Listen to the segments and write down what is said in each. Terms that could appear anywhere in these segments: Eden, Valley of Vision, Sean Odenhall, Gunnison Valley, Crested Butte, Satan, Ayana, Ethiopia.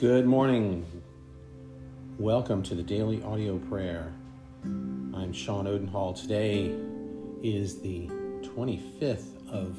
Good morning. Welcome to the Daily Audio Prayer. I'm Sean Odenhall. Today is the 25th of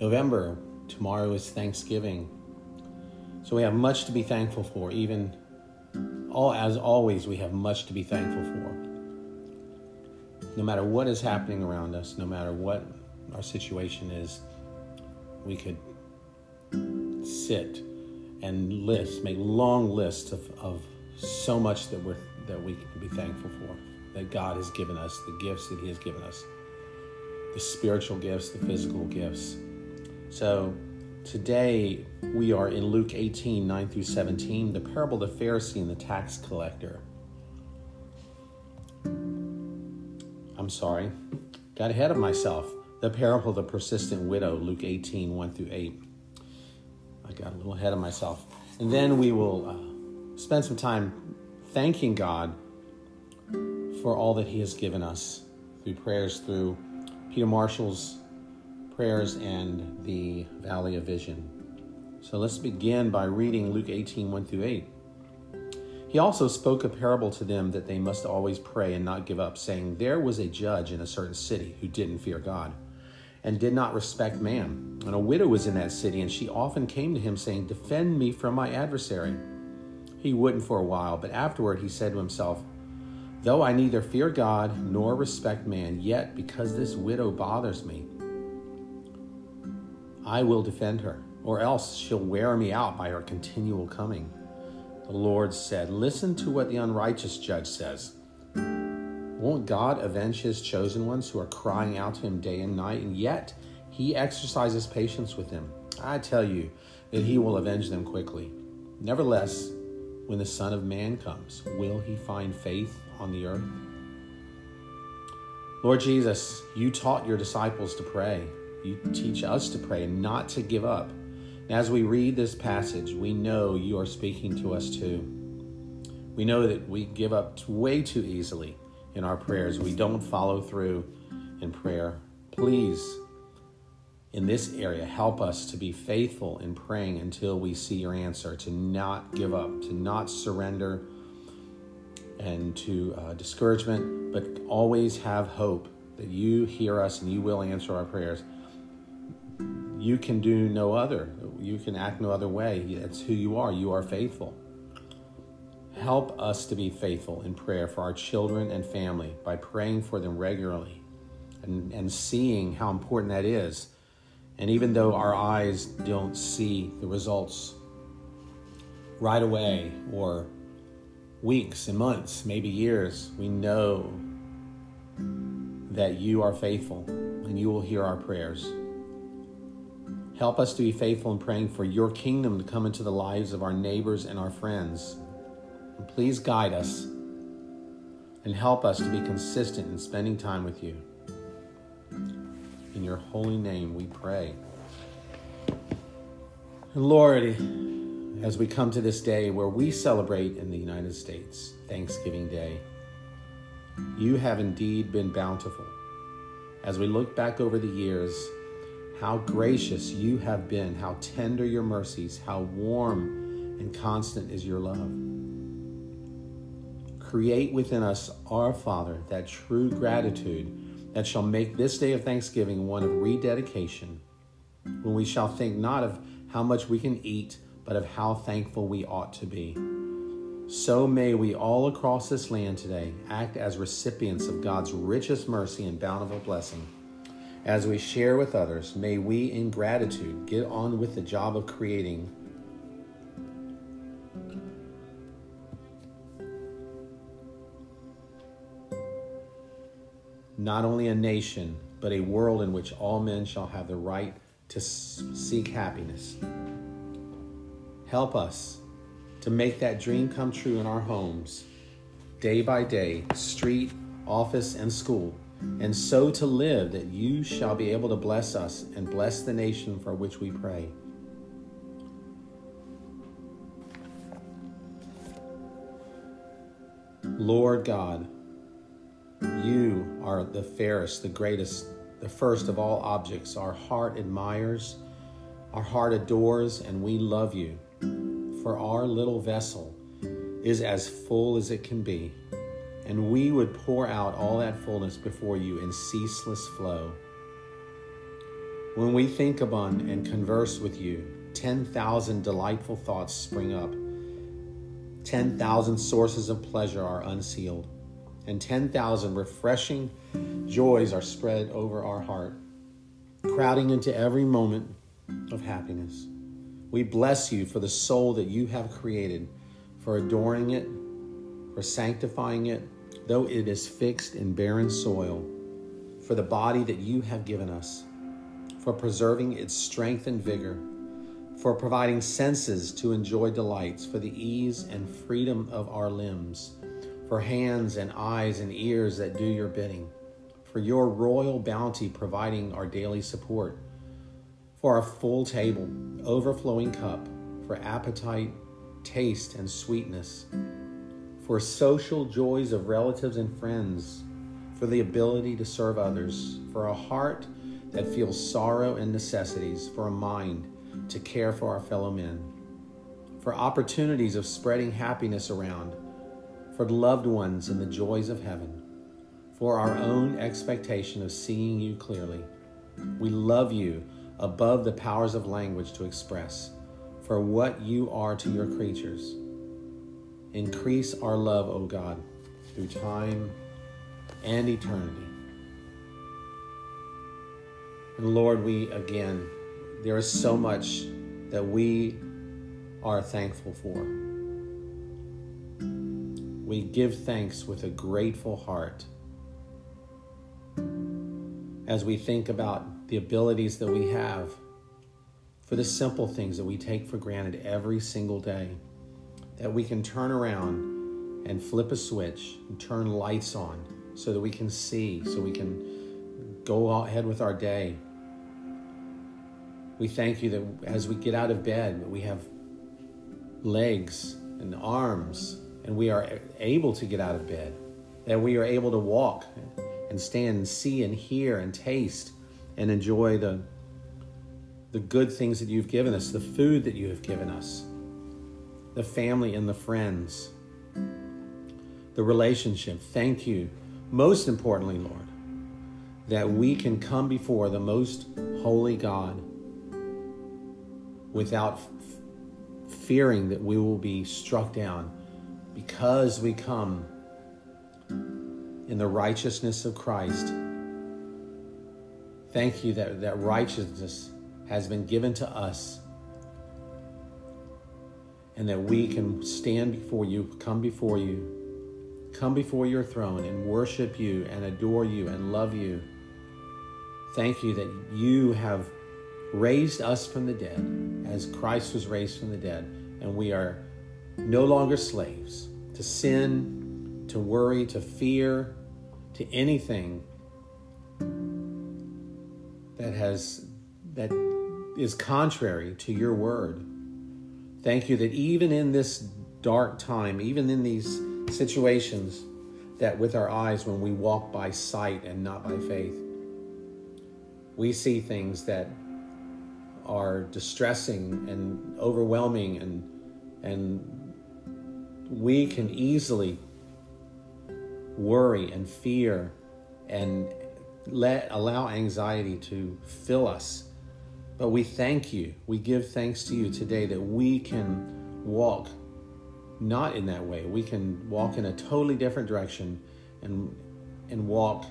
November. Tomorrow is Thanksgiving. So we have much to be thankful for. As always, we have much to be thankful for. No matter what is happening around us, no matter what our situation is, we could sit and make long lists of so much that we can be thankful for, that God has given us, the gifts that He has given us, the spiritual gifts, the physical gifts. So today we are in Luke 18, 9 through 17, the parable of the Pharisee and the tax collector. I'm sorry, got ahead of myself. The parable of the persistent widow, Luke 18, 1 through 8. I got a little ahead of myself. And then we will spend some time thanking God for all that He has given us through prayers, through Peter Marshall's prayers and the Valley of Vision. So let's begin by reading Luke 18, 1 through 8. He also spoke a parable to them that they must always pray and not give up, saying, "There was a judge in a certain city who didn't fear God and did not respect man. And a widow was in that city, and she often came to him, saying, 'Defend me from my adversary.' He wouldn't for a while, but afterward he said to himself, 'Though I neither fear God nor respect man, yet because this widow bothers me, I will defend her, or else she'll wear me out by her continual coming.' The Lord said, 'Listen to what the unrighteous judge says. Won't God avenge His chosen ones who are crying out to Him day and night? And yet He exercises patience with them. I tell you that He will avenge them quickly. Nevertheless, when the Son of Man comes, will He find faith on the earth?' Lord Jesus, You taught Your disciples to pray. You teach us to pray and not to give up. And as we read this passage, we know You are speaking to us too. We know that we give up way too easily in our prayers. We don't follow through in prayer. Please, in this area, help us to be faithful in praying until we see Your answer, to not give up, to not surrender and to discouragement, but always have hope that You hear us and You will answer our prayers. You can do no other. You can act no other way. That's who You are. You are faithful. Help us to be faithful in prayer for our children and family by praying for them regularly and seeing how important that is. And even though our eyes don't see the results right away or weeks and months, maybe years, we know that You are faithful and You will hear our prayers. Help us to be faithful in praying for Your kingdom to come into the lives of our neighbors and our friends. Please guide us and help us to be consistent in spending time with You. In Your holy name we pray. And Lord, as we come to this day where we celebrate in the United States, Thanksgiving Day, You have indeed been bountiful. As we look back over the years, how gracious You have been, how tender Your mercies, how warm and constant is Your love. Create within us, our Father, that true gratitude that shall make this day of Thanksgiving one of rededication, when we shall think not of how much we can eat, but of how thankful we ought to be. So may we all across this land today act as recipients of God's richest mercy and bountiful blessing. As we share with others, may we in gratitude get on with the job of creating not only a nation, but a world in which all men shall have the right to seek happiness. Help us to make that dream come true in our homes, day by day, street, office, and school, and so to live that You shall be able to bless us and bless the nation for which we pray. Lord God, You are the fairest, the greatest, the first of all objects. Our heart admires, our heart adores, and we love You. for our little vessel is as full as it can be, and we would pour out all that fullness before you in ceaseless flow. When we think upon and converse with you, 10,000 delightful thoughts spring up. 10,000 sources of pleasure are unsealed, and 10,000 refreshing joys are spread over our heart, crowding into every moment of happiness. We bless you for the soul that you have created, for adoring it, for sanctifying it, though it is fixed in barren soil, for the body that you have given us, for preserving its strength and vigor, for providing senses to enjoy delights, for the ease and freedom of our limbs, for hands and eyes and ears that do your bidding, for your royal bounty providing our daily support, for a full table, overflowing cup, for appetite, taste, and sweetness, for social joys of relatives and friends, for the ability to serve others, for a heart that feels sorrow and necessities, for a mind to care for our fellow men, for opportunities of spreading happiness around, for loved ones and the joys of heaven, for our own expectation of seeing you clearly. We love you above the powers of language to express, for what you are to your creatures. Increase our love, O God, through time and eternity. And Lord, we again, there is so much that we are thankful for. We give thanks with a grateful heart as we think about the abilities that we have, for the simple things that we take for granted every single day, that we can turn around and flip a switch and turn lights on so that we can see, so we can go ahead with our day. We thank you that as we get out of bed, we have legs and arms, and we are able to get out of bed, that we are able to walk and stand and see and hear and taste and enjoy the good things that you've given us, the food that you have given us, the family and the friends, the relationship. Thank you, most importantly, Lord, that we can come before the most holy God without fearing that we will be struck down, because we come in the righteousness of Christ. Thank you that righteousness has been given to us, and that we can stand before you, come before your throne and worship you and adore you and love you. Thank you that you have raised us from the dead as Christ was raised from the dead, and we are no longer slaves to sin, to worry, to fear, to anything that is contrary to your word. Thank you that even in this dark time, even in these situations, that with our eyes, when we walk by sight and not by faith, we see things that are distressing and overwhelming, and we can easily worry and fear and allow anxiety to fill us. But we thank you. We give thanks to you today that we can walk not in that way. We can walk in a totally different direction and walk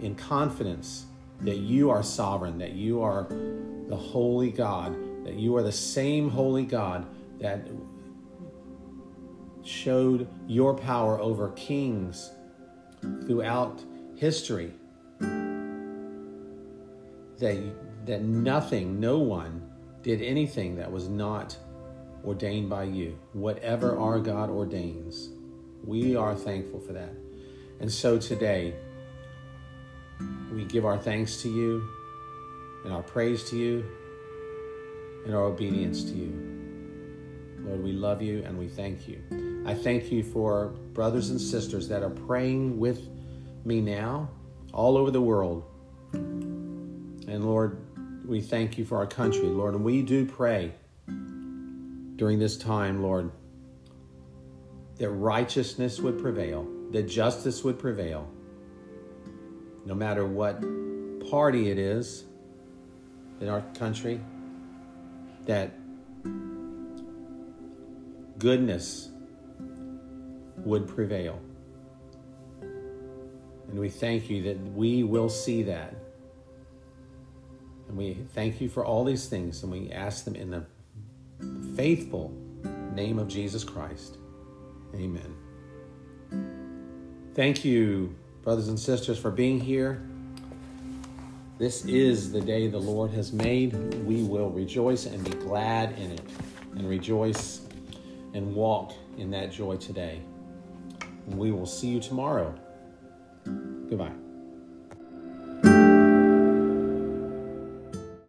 in confidence that you are sovereign, that you are the holy God, that you are the same holy God that showed your power over kings throughout history, that nothing, no one did anything that was not ordained by you. Whatever our God ordains, we are thankful for that. And so today, we give our thanks to you and our praise to you and our obedience to you. Lord, we love you and we thank you. I thank you for brothers and sisters that are praying with me now all over the world. And Lord, we thank you for our country, Lord. And we do pray during this time, Lord, that righteousness would prevail, that justice would prevail, no matter what party it is in our country, that goodness would prevail. And we thank you that we will see that. And we thank you for all these things, and we ask them in the faithful name of Jesus Christ. Amen. Thank you, brothers and sisters, for being here. This is the day the Lord has made. We will rejoice and be glad in it, and rejoice and walk in that joy today. We will see you tomorrow. Goodbye.